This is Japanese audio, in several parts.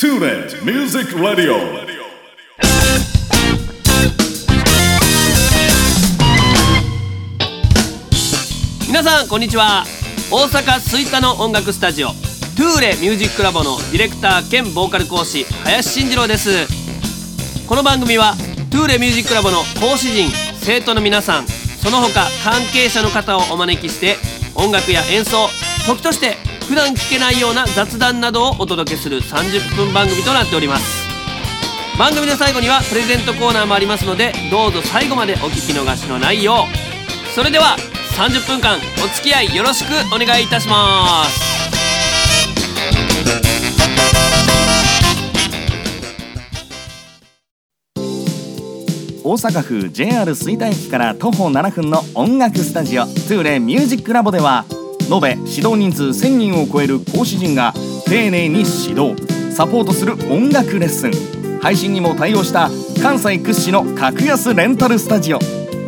Tule Music Radio.皆さんこんにちは。大阪吹田の音楽スタジオトゥーレミュージックラボのディレクター兼ボーカル講師林慎二郎です。この番組はトゥーレミュージックラボの講師陣、生徒の皆さん、その他関係者の方をお招きして音楽や演奏、時として普段聞けないような雑談などをお届けする30分番組となっております。番組の最後にはプレゼントコーナーもありますので、どうぞ最後までお聞き逃しのないよう、それでは30分間お付き合いよろしくお願いいたします。大阪府 JR 吹田駅から徒歩7分の音楽スタジオトゥーレミュージックラボでは、延べ指導人数1000人を超える講師陣が丁寧に指導サポートする音楽レッスン配信にも対応した関西屈指の格安レンタルスタジオ、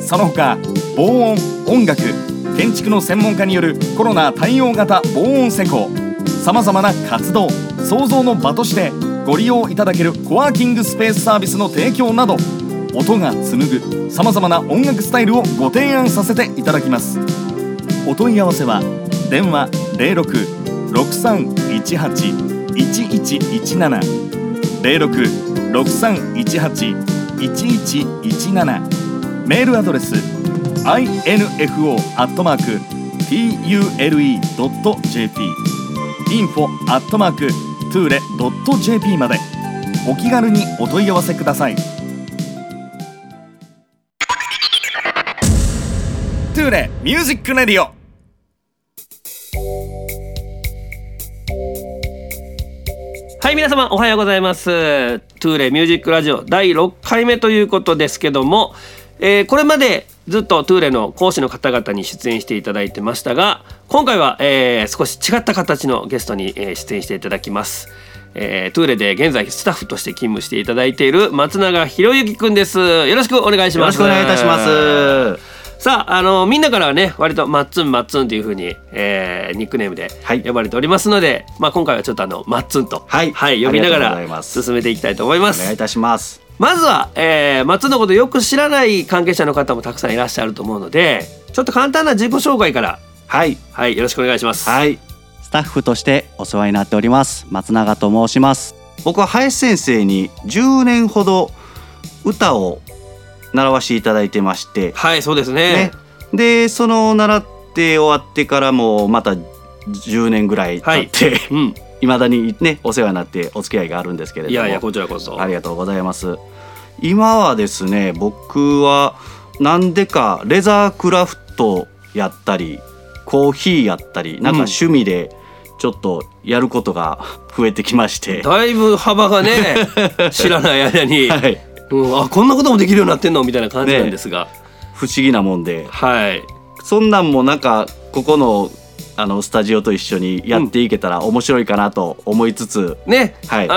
その他防音、音楽、建築の専門家によるコロナ対応型防音施工、さまざまな活動、創造の場としてご利用いただけるコワーキングスペースサービスの提供など、音が紡ぐさまざまな音楽スタイルをご提案させていただきます。お問い合わせは電話 06-6318-1117 06-6318-1117、 メールアドレスinfo@tule.jp info@tule.jp までお気軽にお問い合わせください。Tule Music Radio。はい、皆様おはようございます。Tule Music Radio第6回目ということですけども、これまでずっとトゥーレの講師の方々に出演していただいてましたが、今回は、少し違った形のゲストに、出演していただきます。トゥーレで現在スタッフとして勤務していただいている松永博之くんです。よろしくお願いします。よろしくお願いいたします。さあ、みんなからはね、割とマッツンマッツンという風に、ニックネームで呼ばれておりますので、はい、まあ、今回はちょっとマッツンと、はい、呼びながら進めていきたいと思います。お願いいたします。まずは、松のことよく知らない関係者の方もたくさんいらっしゃると思うので、ちょっと簡単な自己紹介から、はい、よろしくお願いします。はい、スタッフとしてお世話になっております松永と申します。僕は林先生に10年ほど歌を習わしていただいてまして、はい、そうですね。で、その習って終わってからもまた10年ぐらい経って、はい、うん。未だにねお世話になってお付き合いがあるんですけれども、いやこちらこそありがとうございます。今はですね、僕はなんでかレザークラフトやったりコーヒーやったり、なんか趣味でちょっとやることが増えてきまして、うん、だいぶ幅がね知らない間に、はい、うん、あ、こんなこともできるようになってんのみたいな感じなんですが、ね、不思議なもんで、はい、そんなんもなんかここのスタジオと一緒にやっていけたら面白いかなと思いつつ、うん、ね、はい、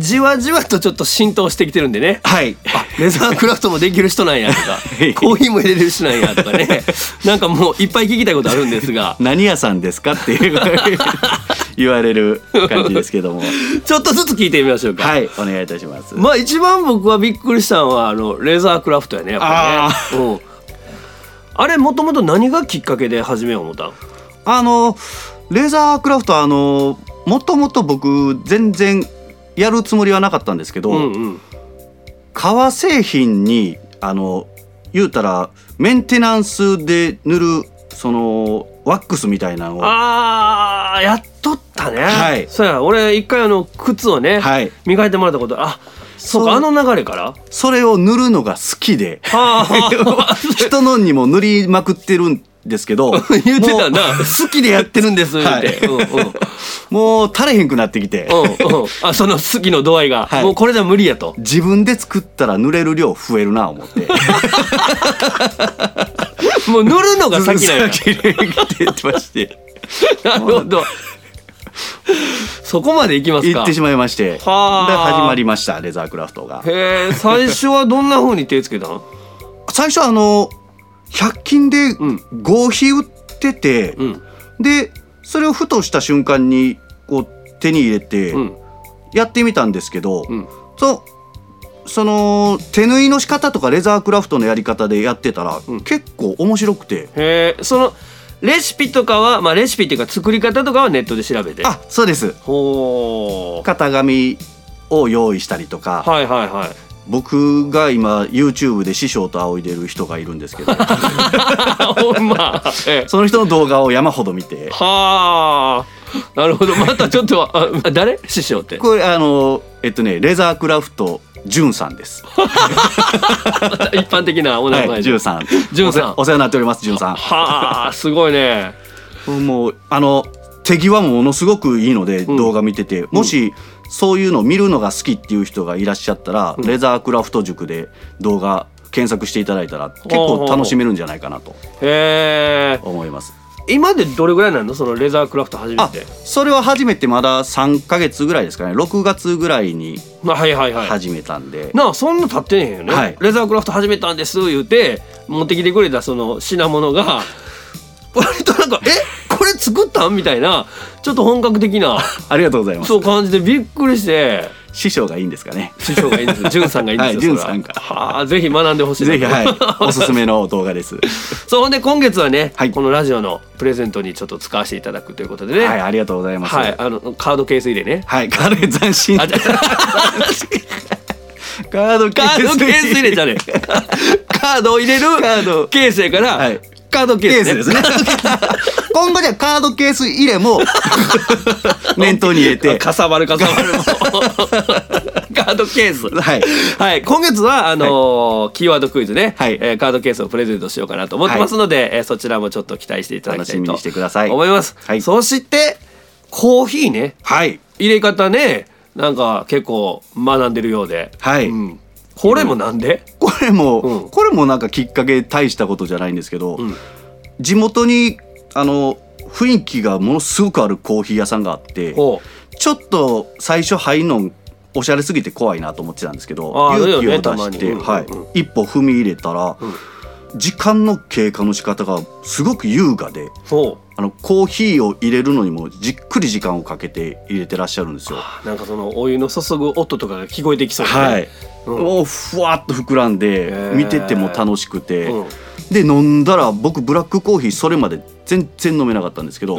じわじわとちょっと浸透してきてるんでね、はい、あ、レザークラフトもできる人なんやとかコーヒーも入れれる人なんやとかね、なんかもういっぱい聞きたいことあるんですが何屋さんですかって言われる感じですけどもちょっとずつ聞いてみましょうか。はい、お願いいたします。まあ、一番僕はびっくりしたのはレザークラフトやね、やっぱりね。あれもともと何がきっかけで始めよう思ったの？レザークラフトはもともと僕全然やるつもりはなかったんですけど、うんうん、革製品に言うたらメンテナンスで塗るそのワックスみたいなのをやっとったね、はい、そうや、俺一回靴をね、はい、磨いてもらったこと、あ、そうか、流れからそれを塗るのが好きで人のにも塗りまくってるんですけど言ってたな、好きでやってるんですって、はい、もう垂れへんくなってきてあ、その好きの度合いが、はい、もうこれじゃ無理やと、自分で作ったら塗れる量増えるな思ってもう塗るのが先だよ先に言ってましてなるほどそこまで行きますか。行ってしまいまして、で始まりましたレザークラフトが。へえ、最初はどんな風に手つけたの？最初は100均で合皮売ってて、うん、でそれをふとした瞬間にこう手に入れて、うん、やってみたんですけど、うん、その手縫いの仕方とかレザークラフトのやり方でやってたら、うん、結構面白くて、へえ、そのレシピとかは、まあ、レシピっていうか作り方とかはネットで調べて、あ、そうです、ほう、型紙を用意したりとか、はいはいはい、僕が今 YouTube で師匠と仰いでる人がいるんですけどほんま、ええ、その人の動画を山ほど見て、はあ、なるほど、またちょっと誰師匠って、これレザークラフト純さんです一般的なお名前で、はい、純さんお世話になっております、純さん、はあ、すごいねもう手際もものすごくいいので、うん、動画見てて、もし、うん、そういうのを見るのが好きっていう人がいらっしゃったら、うん、レザークラフト塾で動画検索していただいたら結構楽しめるんじゃないかなと思います。今でどれぐらいなの、そのレザークラフト初めて？それは初めてまだ3ヶ月ぐらいですかね、6月ぐらいに始めたんで、はいはいはい、なあ、そんな経ってへんよね、はい、レザークラフト始めたんです言うて持ってきてくれたその品物が割となんかこれ作ったんみたいな、ちょっと本格的なありがとうございます、そう感じでびっくりして、師匠がいいんですかね、師匠がいいんですよ、純さんがいいんですよ、はい、純さんか、はあ、ぜひ学んでほしい、ぜひ、はい、おすすめの動画ですそうで今月はね、はい、このラジオのプレゼントにちょっと使わせていただくということでね、はい、ありがとうございます、はい、カードケース入れね、はい、カードケース斬新カードケース入れちゃうねカードを入れるケースやから、はい、カードケースですね今後じゃカードケース入れも念頭に入れてかさばるカードケース、はいはい、今月ははい、キーワードクイズね、はい、カードケースをプレゼントしようかなと思ってますので、はい、そちらもちょっと期待していただきたいと思います。はい、そしてコーヒーね、はい、入れ方ね、なんか結構学んでるようで、はい、うん、これもなんで、うん、これもなんかきっかけ大したことじゃないんですけど、うん、地元に雰囲気がものすごくあるコーヒー屋さんがあって、ちょっと最初入るのおしゃれすぎて怖いなと思ってたんですけど、勇気を出して、はい、うんうん、一歩踏み入れたら、うん、時間の経過の仕方がすごく優雅で、コーヒーを入れるのにもじっくり時間をかけて入れてらっしゃるんですよ。なんかそのお湯の注ぐ音とかが聞こえてきそうですね、はい、うん、もうふわっと膨らんで見てても楽しくて、うん、で飲んだら、僕ブラックコーヒーそれまで全然飲めなかったんですけど、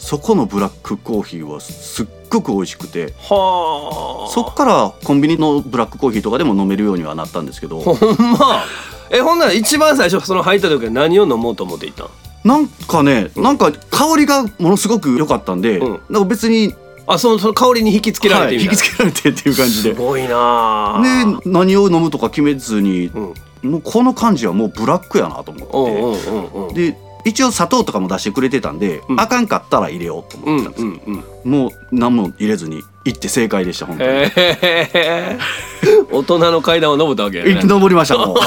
そこのブラックコーヒーはすっごく美味しくて、はそっからコンビニのブラックコーヒーとかでも飲めるようにはなったんですけど、ほんまほんなら一番最初その入った時は何を飲もうと思っていたの？なんかね、なんか香りがものすごく良かったんで、うん、なんか別にその香りに引きつけられて、はい、引きつけられてっていう感じで、すごいな、ね、何を飲むとか決めずに、うん、もうこの感じはもうブラックやなと思って、うんうんうんうん、で一応砂糖とかも出してくれてたんで、うん、あかんかったら入れようと思ってたんです、うんうんうん、もう何も入れずに行って正解でした。本当に、大人の階段を登ったわけやね。登りましたもうほん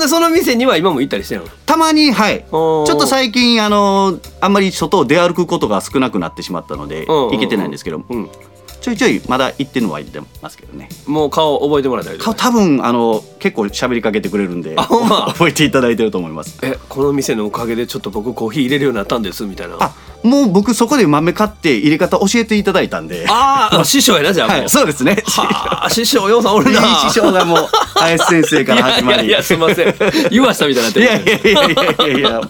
でその店には今も行ったりしてるの？たまに、はい、ちょっと最近あんまり外を出歩くことが少なくなってしまったので行けてないんですけど、うん、ちょいちょいまだ行ってるのは行ってますけどね。もう顔覚えてもらったりとか、多分結構喋りかけてくれるんで、まあ、覚えていただいてると思います。この店のおかげでちょっと僕コーヒー入れるようになったんですみたいな。もう僕そこで豆買って入れ方教えていただいたんで、師匠やな、じゃあもう、はい、そうですね、師匠ようさんおるな。いい師匠がもう林先生から始まり、いやすいません、言わしたみたいになってる。いや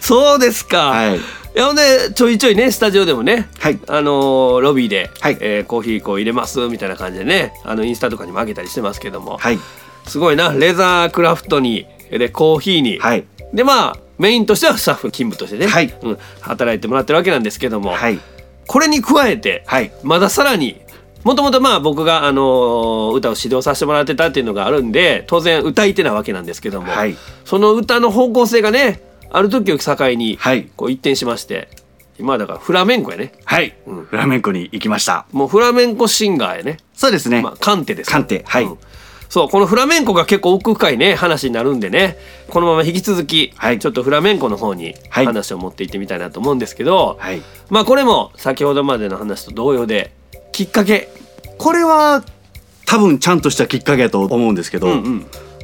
そうですか、はい、いやほんでちょいちょいねスタジオでもね、はい、ロビーで、はい、コーヒーこう入れますみたいな感じでね、インスタとかにも上げたりしてますけども、はい、すごいな、レザークラフトにでコーヒーに、はい、でまあメインとしてはスタッフ勤務としてね、はい、うん、働いてもらってるわけなんですけども、はい、これに加えて、はい、まださらにもともと僕が、歌を指導させてもらってたっていうのがあるんで、当然歌い手なわけなんですけども、はい、その歌の方向性がね、ある時を境にこう一転しまして、はい、今だからフラメンコやね、はい、うん、フラメンコに行きました。もうフラメンコシンガーやね。そうですね、まあ、カンテです、カンテ、はい、うん、そう、このフラメンコが結構奥深いね話になるんでね、このまま引き続き、はい、ちょっとフラメンコの方に話を持っていってみたいなと思うんですけど、はい、まあこれも先ほどまでの話と同様で、きっかけ、これは多分ちゃんとしたきっかけだと思うんですけど、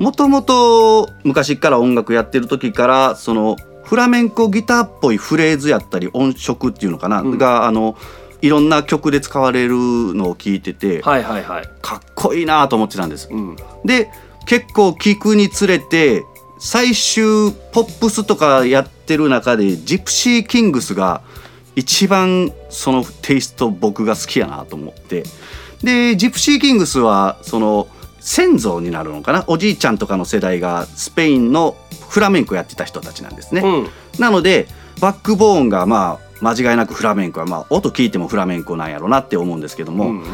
もともと昔から音楽やってる時から、そのフラメンコギターっぽいフレーズやったり音色っていうのかな、うん、がいろんな曲で使われるのを聞いてて、はいはいはい、かっこいいなと思ってたんです、うん、で結構聞くにつれて最終ポップスとかやってる中でジプシーキングスが一番そのテイスト僕が好きやなと思って、でジプシーキングスはその先祖になるのかな、おじいちゃんとかの世代がスペインのフラメンコやってた人たちなんですね、うん、なのでバックボーンがまあ間違いなくフラメンコは、まあ、音聞いてもフラメンコなんやろなって思うんですけども、うんうん、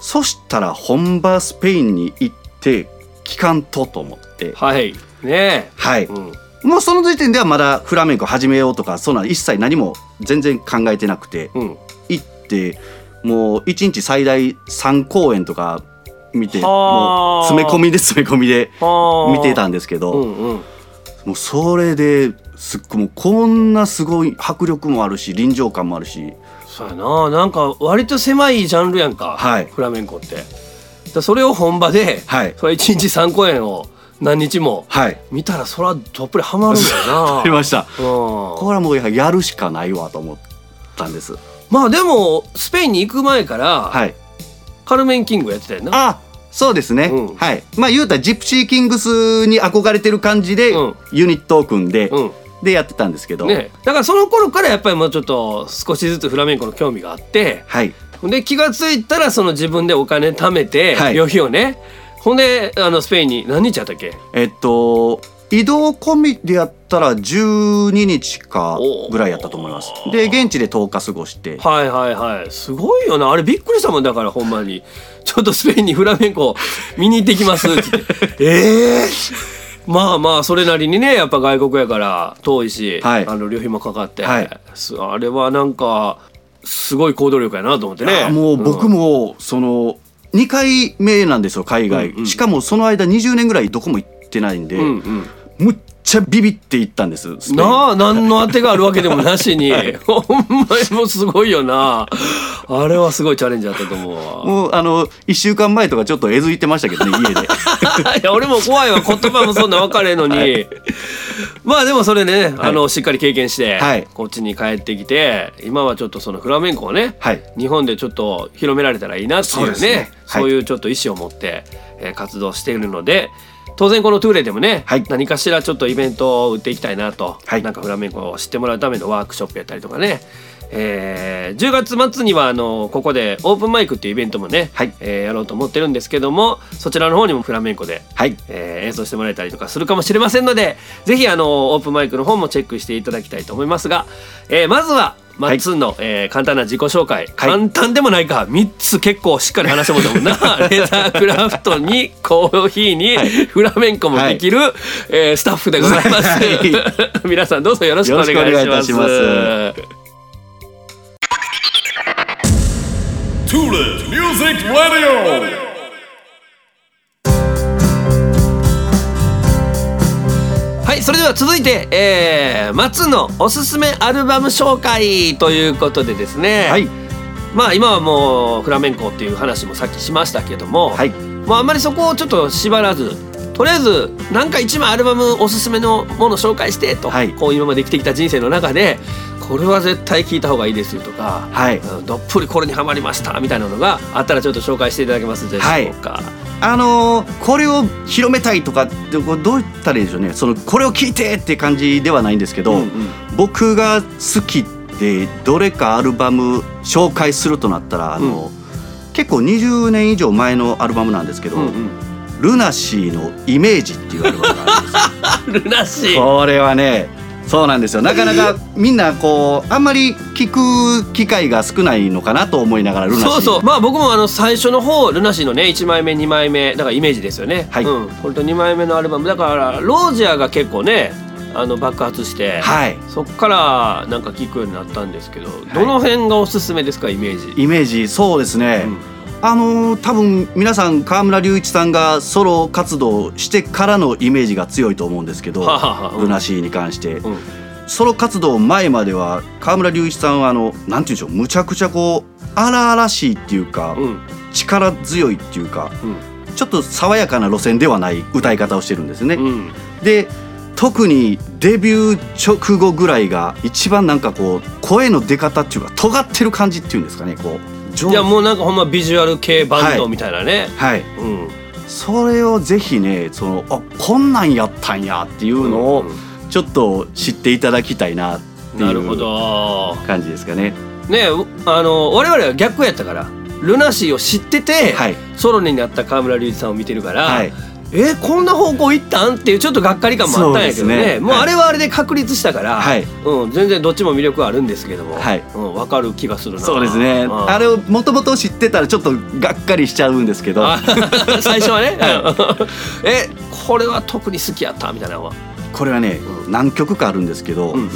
そしたら本場スペインに行って聞かんとと思って、はいねはいうん、もうその時点ではまだフラメンコ始めようとかそんな一切何も全然考えてなくて、うん、行ってもう1日最大3公演とか見てもう詰め込みで見てたんですけど、うんうん、もうそれですっごいもうこんなすごい迫力もあるし臨場感もあるし、そうやな、なんか割と狭いジャンルやんか、はい、フラメンコって、だそれを本場で、はい、それ1日3公演を何日も見たらそらどっぷりハマるんだよな、はい、見ました、うん、これはもうやるしかないわと思ったんです。まあでもスペインに行く前から、はい、カルメンキングやってたよな。あ、そうですね、うん、はい、まあ言うたらジプシーキングスに憧れてる感じでユニットを組んで、うん、でやってたんですけど、ね、だからその頃からやっぱりもうちょっと少しずつフラメンコの興味があって、はい、で気がついたらその自分でお金貯めて旅費をね、はい、ほんでスペインに何日やったっけ、移動込みでやったら12日かぐらいやったと思います。で現地で10日過ごして、はいはいはい、すごいよな、あれびっくりしたもんだからほんまにちょっとスペインにフラメンコ見に行ってきますってまあまあそれなりにねやっぱ外国やから遠いし、はい、旅費もかかって、はい、あれはなんかすごい行動力やなと思ってね。もう僕もその2回目なんですよ海外、うんうん、しかもその間20年ぐらいどこも行ってないんで、うんうん、むっちゃビビって行ったんです。なあ、何の当てがあるわけでもなしに、はい、ほんまにもうすごいよな、あれはすごいチャレンジだったと思うわ。もう1週間前とかちょっとえずいてましたけどね家でいや俺も怖いわ、言葉もそんな分かれんのに、はい、まあでもそれね、はい、しっかり経験して、はい、こっちに帰ってきて今はちょっとそのフラメンコをね、はい、日本でちょっと広められたらいいなっていうね、そうですね、はい、そういうちょっと意思を持って活動しているので、当然このトゥーレでもね、はい、何かしらちょっとイベントを売っていきたいなと、はい、なんかフラメンコを知ってもらうためのワークショップやったりとかね、10月末にはここでオープンマイクっていうイベントもね、はい、やろうと思ってるんですけども、そちらの方にもフラメンコで、はい、演奏してもらえたりとかするかもしれませんので、ぜひオープンマイクの方もチェックしていただきたいと思いますが、まずはマッツンの、はい、簡単な自己紹介、はい、簡単でもないか、3つ結構しっかり話してもらったもんなレザークラフトにコーヒーにフラメンコもできる、はい、スタッフでございます、はい、皆さんどうぞよろしくお願いします。Tule Music Radio。 はい、それでは続いて、松のおすすめアルバム紹介ということでですね、はい、まあ今はもうフラメンコっていう話もさっきしましたけども、はい、まああんまりそこをちょっと縛らず、とりあえずなんか一枚アルバムおすすめのもの紹介してと、はい、こう今まで生きてきた人生の中でこれは絶対聴いた方がいいですよとか、はい、どっぷりこれにハマりましたみたいなのがあったらちょっと紹介していただけますでしょうか、はい、これを広めたいとかどう言ったらいいでしょうね、そのこれを聴いてって感じではないんですけど、うんうん、僕が好きでどれかアルバム紹介するとなったら結構20年以上前のアルバムなんですけど、うんうん、ルナシーのイメージっていうアルバムがあるんですルナシー、これはね、そうなんですよ、なかなかみんなこうあんまり聞く機会が少ないのかなと思いながらルナシー、そうそう、まあ僕も最初の方ルナシーのね1枚目2枚目だからイメージですよね、はい、うん、これと2枚目のアルバムだからロージャーが結構ね爆発して、はい、そっからなんか聞くようになったんですけど、どの辺がおすすめですか、イメージ、イメージ、そうですね、うん、多分皆さん川村隆一さんがソロ活動してからのイメージが強いと思うんですけど、ははは、うん、ルナシーに関して、うん、ソロ活動前までは川村隆一さんはなんていうんでしょう、むちゃくちゃこう荒々しいっていうか、うん、力強いっていうか、うん、ちょっと爽やかな路線ではない歌い方をしてるんですね、うん、で特にデビュー直後ぐらいが一番なんかこう声の出方っていうか尖ってる感じっていうんですかね、こういやもうなんかほんまビジュアル系バンドみたいなね、はい、はい、うん、それをぜひね、そのあこんなんやったんやっていうのをちょっと知っていただきたいなっていう感じですかね。ね、我々は逆やったからルナシーを知ってて、はい、ソロになった川村隆一さんを見てるから、はい、こんな方向行ったんっていうちょっとがっかり感もあったんやけど ね、もうあれはあれで確立したから、はい、うん、全然どっちも魅力はあるんですけども、はい、うん、分かる気がするな。そうですね、うん、あれをもともと知ってたらちょっとがっかりしちゃうんですけど最初はね、はい、これは特に好きやったみたいなのはこれはね、うん、何曲かあるんですけど、うんうん、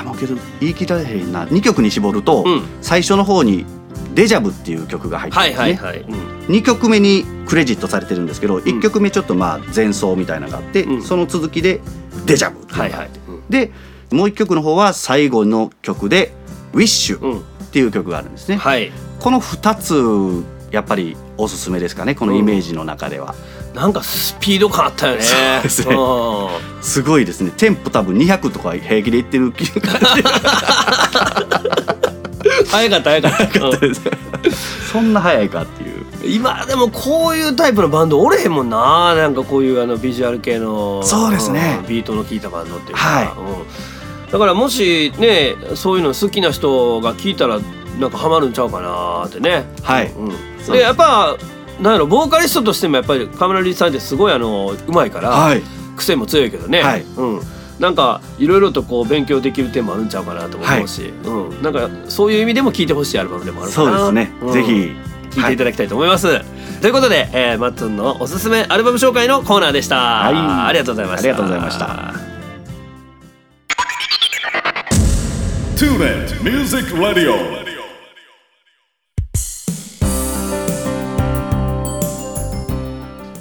あもうけど言い切られへんな。2曲に絞ると、うん、最初の方にデジャブっていう曲が入ってるんですね、はいはいはい、うん、2曲目にクレジットされてるんですけど、1曲目ちょっとまあ前奏みたいなのがあって、うん、その続きでデジャブっていうのがあって、はいはい、うん、でもう1曲の方は最後の曲でウィッシュっていう曲があるんですね、うん、はい、この2つやっぱりおすすめですかね、このイメージの中では、うん、なんかスピード感あったよね。そうですね、うん、すごいですね。テンポ多分200とか平気でいってる感じ早かったですそんな早いかっていう。今でもこういうタイプのバンドおれへんもんな、なんかこういうビジュアル系の。そうですね、ビートの効いたバンドっていうか、はい、うん、だからもしねそういうの好きな人が聞いたらなんかハマるんちゃうかなってね、はい、うん、でやっぱなんやろ、ボーカリストとしてもやっぱり川村隆一さんってすごい上手いから、はい、癖も強いけどね、はい、うん、なんかいろいろとこう勉強できる点もあるんちゃうかなと思うし、はい、うん、なんかそういう意味でも聴いてほしいアルバムでもあるかな。そうですね、うん、ぜひ聴いていただきたいと思います、はい、ということで、マッツンのおすすめアルバム紹介のコーナーでした、はい、ありがとうございました。ありがとうございました。 Tune Music Radio。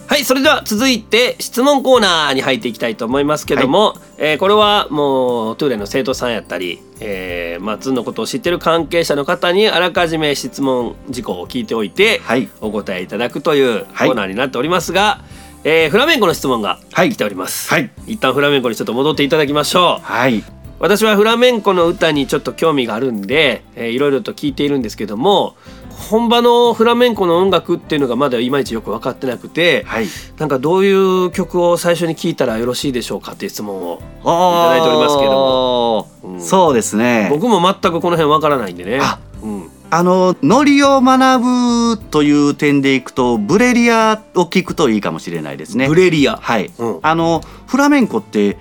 はい、それでは続いて質問コーナーに入っていきたいと思いますけども、はい、これはもうトゥーレの生徒さんやったり、松のことを知ってる関係者の方にあらかじめ質問事項を聞いておいてお答えいただくというコーナーになっておりますが、はい、フラメンコの質問が来ております、はいはい、一旦フラメンコにちょっと戻っていただきましょう、はい、私はフラメンコの歌にちょっと興味があるんで、いろいろと聞いているんですけども、本場のフラメンコの音楽っていうのがまだいまいちよく分かってなくて、はい、なんかどういう曲を最初に聞いたらよろしいでしょうかっていう質問をいただいておりますけども、うん、そうですね、僕も全くこの辺分からないんでね、あ、うん、ノリを学ぶという点でいくとブレリアを聞くといいかもしれないですね。ブレリア、はい、うん、フラメンコって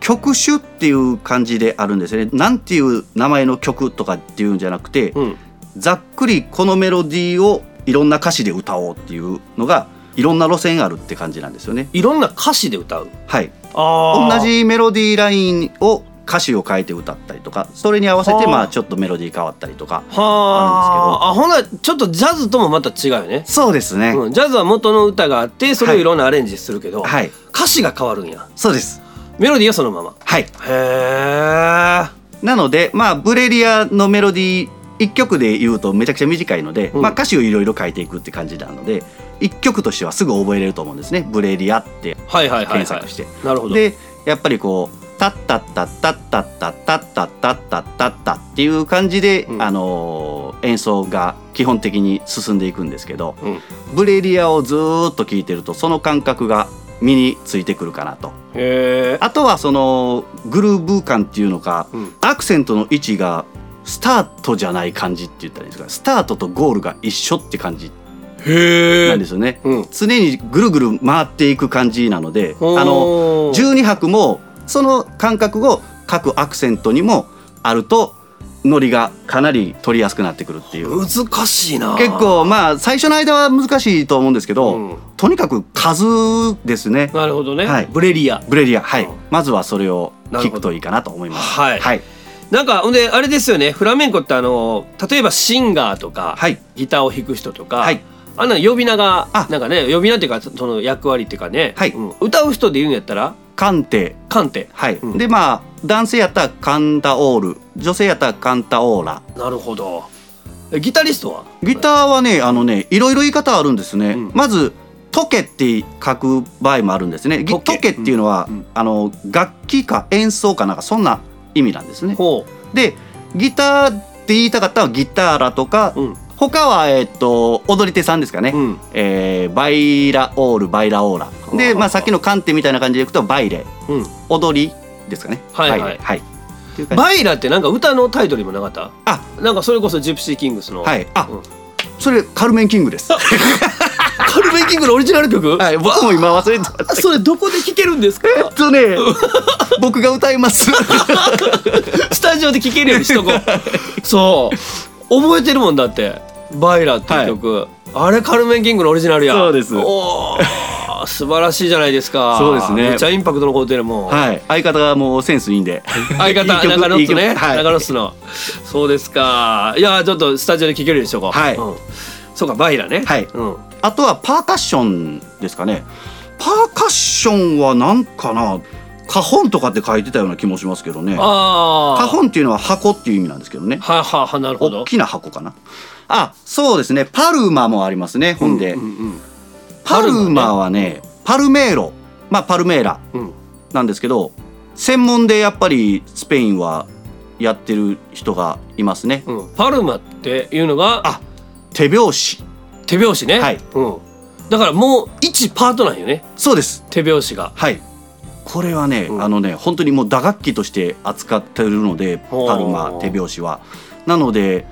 曲種っていう感じであるんですよね。なんていう名前の曲とかっていうんじゃなくて、うん、ざっくりこのメロディーをいろんな歌詞で歌おうっていうのがいろんな路線あるって感じなんですよね。いろんな歌詞で歌う、はい、あ、同じメロディーラインを歌詞を変えて歌ったりとか、それに合わせてまあちょっとメロディー変わったりとかあるんですけど、あ、ほなちょっとジャズともまた違うよね。そうですね、うん、ジャズは元の歌があってそれをいろんなアレンジするけど、はい、歌詞が変わるんや。そうです、メロディーはそのまま、はい、へえ。なのでまあブレリアのメロディー1曲で言うとめちゃくちゃ短いので、うん、まあ、歌詞をいろいろ変えていくって感じなので1曲としてはすぐ覚えれると思うんですね。ブレリアって検索して、なるほど。でやっぱりこうタッタッタッタッタッタッタッタッタッタッタッタっていう感じで、うん、演奏が基本的に進んでいくんですけど、うん、ブレリアをずっと聴いてるとその感覚が身についてくるかなと。あとはそのグルーヴ感っていうのか、うん、アクセントの位置がスタートじゃない感じって言ったらいいですか、スタートとゴールが一緒って感じなんですよね、うん、常にぐるぐる回っていく感じなので、12拍もその感覚を各アクセントにもあるとノリがかなり取りやすくなってくるっていう。難しいな。結構まあ最初の間は難しいと思うんですけど、うん、とにかく数ですね。なるほどね、はい、ブレリア、はい、うん、まずはそれを聞くといいかなと思います。はい、はい、なんかほんであれですよね、フラメンコって例えばシンガーとか、はい、ギターを弾く人とか、はい、あんな呼び名がなんかね、呼び名っていうかその役割っていうかね、はい、うん、歌う人で言うんやったらカンテ、はい、うん、でまあ男性やったらカンタオール、女性やったらカンタオーラ。なるほど。ギタリストは？ギターはねいろいろ言い方あるんですね、うん、まずトケって書く場合もあるんですね。トケっていうのは、楽器か演奏かなんかそんな意味なんですね。でギターって言いたかったらギターラとか、他は踊り手さんですかね、バイラオールバイラオーラで、さっきのカンテみたいな感じでいくとバイレ、踊りですかね。バイラってなんか歌のタイトルにもなかった？なんかそれこそジプシーキングスの、それカルメンキングです。カルメンキングのオリジナル曲？僕も今忘れてた。それどこで聴けるんですか？僕が歌います。スタジオで聴けるようにしとこう。そう覚えてるもんだってバイラっていう曲、あれカルメンキングのオリジナルや。そうです。お素晴らしいじゃないですか。そうですね。めっちゃインパクトのことでもう、相方がもうセンスいいんで。相方中野っすね。中野っすの。そうですか。いやちょっとスタジオで聴けるようにしとこう。そうかバイラね。あとはパーカッションですかね。パーカッションは何かな、カホンとかって書いてたような気もしますけどね。カホンっていうのは箱っていう意味なんですけどね。なるほど。大きな箱かな。そうですね。パルマもありますね本で。パルマはね、パルメーロ、パルメーラなんですけど、専門でやっぱりスペインはやってる人がいますね。パルマっていうのが手拍子。手拍子ね、だからもう1パートなんよね。そうです。手拍子が、これはね、本当にもう打楽器として扱ってるのでパルマ手拍子は。なので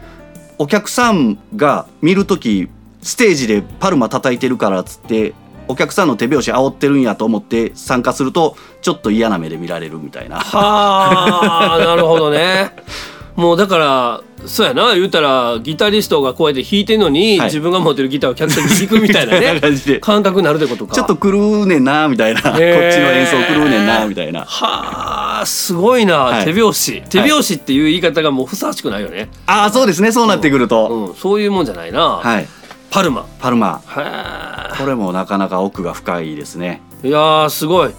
お客さんが見るときステージでパルマ叩いてるからっつってお客さんの手拍子煽ってるんやと思って参加するとちょっと嫌な目で見られるみたいな。なるほどね。もうだからそうやな、言うたらギタリストがこうやって弾いてるのに、自分が持ってるギターを客席に弾くみたいなね感覚になるってことか。ちょっと狂うねんなみたいな、こっちの演奏狂うねんなみたいな。すごいな、手拍子。手拍子っていう言い方がもうふさわしくないよね。そうですね。そうなってくると、そういうもんじゃないな。パルマ。パルマ。これもなかなか奥が深いですね。いやすごい。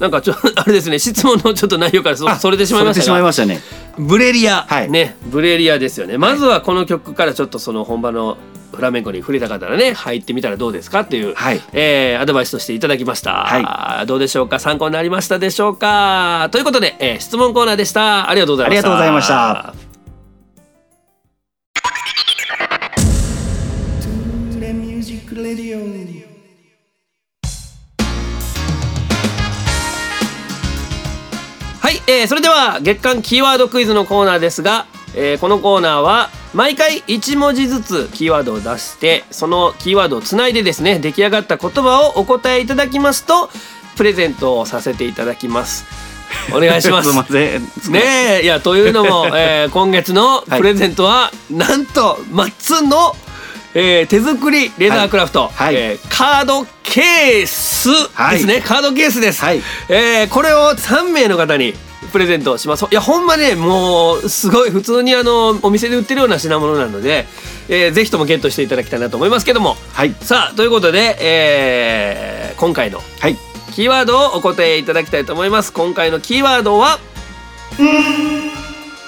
なんかちょっとあれですね、質問のちょっと内容からそれてしまいましたが、ブレリア、ね、ブレリアですよね。まずはこの曲からちょっとその本場のフラメンコに触れた方がね、入ってみたらどうですかっていう、アドバイスとしていただきました、どうでしょうか、参考になりましたでしょうか。ということで、質問コーナーでした。ありがとうございました。ありがとうございました。Tule Music Radio。それでは月間キーワードクイズのコーナーですが、このコーナーは毎回1文字ずつキーワードを出して、そのキーワードをつないでですね、出来上がった言葉をお答えいただきますとプレゼントをさせていただきます。お願いします。すいませんね。いやというのも、今月のプレゼントは、なんと松の、手作りレザークラフト、カードケースですね、カードケースです、これを3名の方にプレゼントします。いやほんまね、もうすごい普通にお店で売ってるような品物なので、ぜひともゲットしていただきたいなと思いますけども、さあということで、今回のキーワードをお答えいただきたいと思います。今回のキーワードは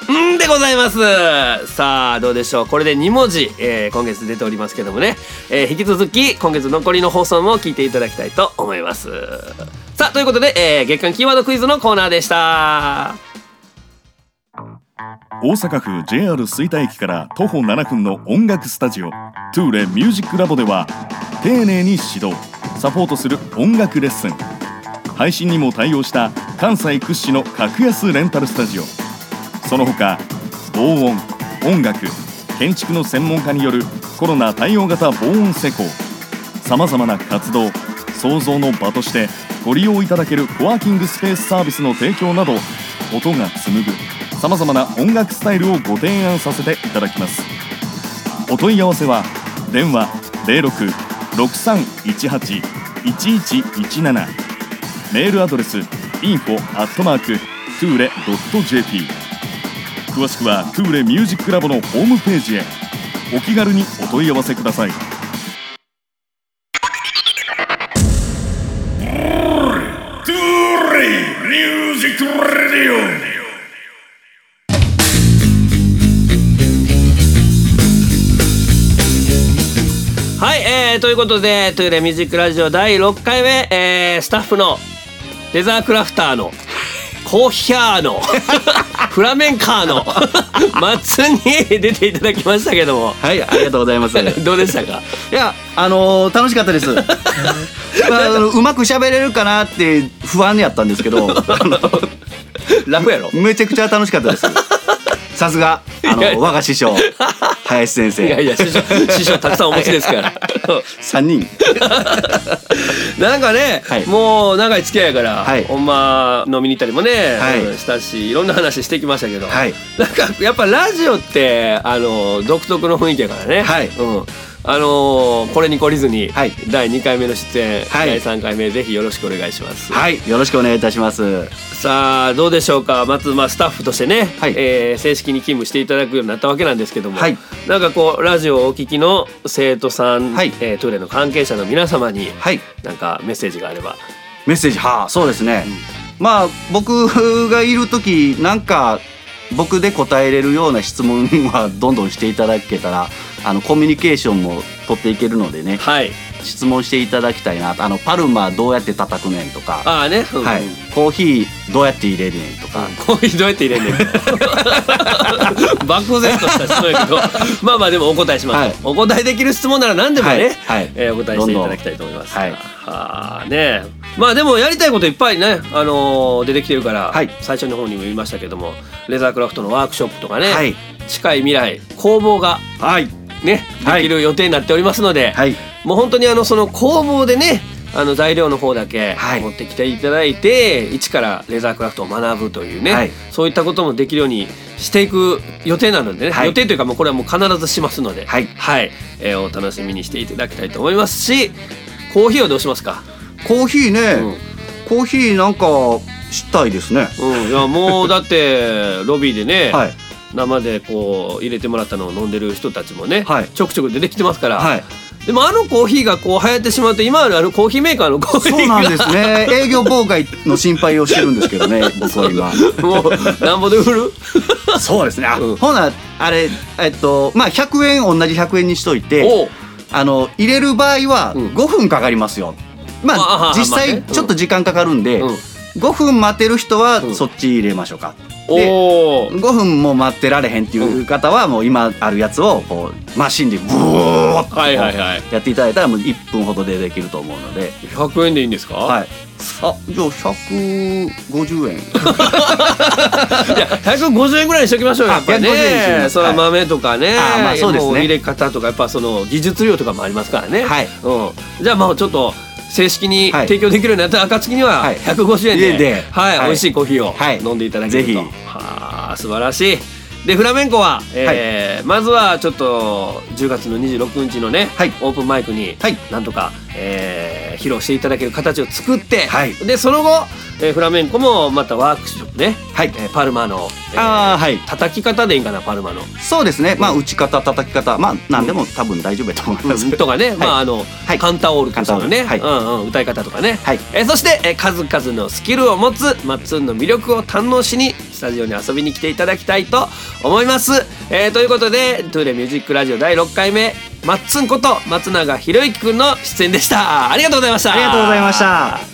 んでございます。さあどうでしょう。これで2文字、今月出ておりますけどもね、引き続き今月残りの放送も聞いていただきたいと思います。さあということで、月間キーワードクイズのコーナーでした。大阪府 JR 吹田駅から徒歩7分の音楽スタジオ Tule Music Lab では、丁寧に指導サポートする音楽レッスン、配信にも対応した関西屈指の格安レンタルスタジオ、その他防音、音楽、建築の専門家によるコロナ対応型防音施工、さまざまな活動、創造の場としてご利用いただけるコワーキングスペースサービスの提供など、音が紡ぐさまざまな音楽スタイルをご提案させていただきます。お問い合わせは電話 06-6318-1117、 メールアドレス info@tule.jp、詳しくはTule Music Labのホームページへお気軽にお問い合わせください。Tule Music Radio。ということでトゥーレミュージックラジオ第6回目、スタッフのレザークラフターのコーヒャーのフラメンカーの松に出ていただきましたけども、はい、ありがとうございますどうでしたか？いや、楽しかったですうまく喋れるかなって不安やったんですけど楽やろ？めちゃくちゃ楽しかったですさすが我が師匠林先生。いやいや師匠たくさんお持ちですから3人なんかね、はい、もう長い付き合いやから、はい、ほんま飲みに行ったりもね、はい、したし、いろんな話してきましたけど、はい、なんかやっぱラジオって独特の雰囲気やからね、はい、うん、これに懲りずに、はい、第2回目の出演、はい、第3回目ぜひよろしくお願いします。はい、よろしくお願いいたします。さあどうでしょうか、まず、スタッフとしてね、はい、正式に勤務していただくようになったわけなんですけども、はい、なんかこうラジオをお聞きの生徒さん、はい、トゥーレの関係者の皆様に、はい、なんかメッセージがあれば。メッセージはそうですね、うん、僕がいる時なんか僕で答えれるような質問はどんどんしていただけたらコミュニケーションも取っていけるのでね、はい、質問していただきたいなと。パルマどうやって叩くねんとか、あーね、うん、はい、コーヒーどうやって入れるねんとか、うん、コーヒーどうやって入れるねんと漠然とした質問やけどでもお答えします、はい、お答えできる質問なら何でもね、はい、お答えしていただきたいと思います。どんどん、はい、ねえ、でもやりたいこといっぱいね、出てきてるから、はい、最初の方にも言いましたけどもレザークラフトのワークショップとかね、はい、近い未来工房が、はいね、できる予定になっておりますので、はい、もう本当にその工房でね材料の方だけ持ってきていただいて、はい、一からレザークラフトを学ぶというね、はい、そういったこともできるようにしていく予定なのでね、はい、予定というかもうこれはもう必ずしますので、はい、はい、お楽しみにしていただきたいと思いますし、コーヒーはどうしますか？コーヒーね、うん、コーヒーなんかしたいですね、うん、いやもうだってロビーでね、はい、生でこう入れてもらったのを飲んでる人たちもね、はい、ちょくちょく出てきてますから、はい、でもコーヒーがこう流行ってしまうと今あるコーヒーメーカーのコーヒーがそうなんですね営業妨害の心配をしてるんですけどね僕は今もうなんぼで売るそうですね、うん、ほなあれ100円同じ100円にしといて入れる場合は5分かかりますよ、うん、実際ちょっと時間かかるんで、うん、5分待てる人はそっち入れましょうか、うん、で5分も待ってられへんっていう方はもう今あるやつをこうマシンでブーッとやっていただいたらもう1分ほどでできると思うので。100円でいいんですか？はい、じゃあ150円いや150円ぐらいにしときましょうよ。やっぱねその豆とかね、はい、そうですね、もう入れ方とかやっぱその技術量とかもありますからね、はい、うん、じゃあちょっと正式に提供できるようになった暁には150円で、はいで、はいはい、美味しいコーヒーを、はい、飲んでいただけると。は素晴らしい。でフラメンコは、はい、まずはちょっと10月の26日のね、はい、オープンマイクになんとか、はい、披露していただける形を作って、はい、でその後、フラメンコもまたワークショップね、はい、パルマの、はい、叩き方でいいかな。パルマのそうですね、打ち方叩き方何でも多分大丈夫だと思います、うん、とかね、はい、はい、カンタオールとかのね、はい、うんうん、歌い方とかね、はい、そして、数々のスキルを持つマッツンの魅力を堪能しにスタジオに遊びに来ていただきたいと思います、ということでトゥーレミュージックラジオ第6回目マッツンこと松永博之くんの出演でした。ありがとうございました。ありがとうございました。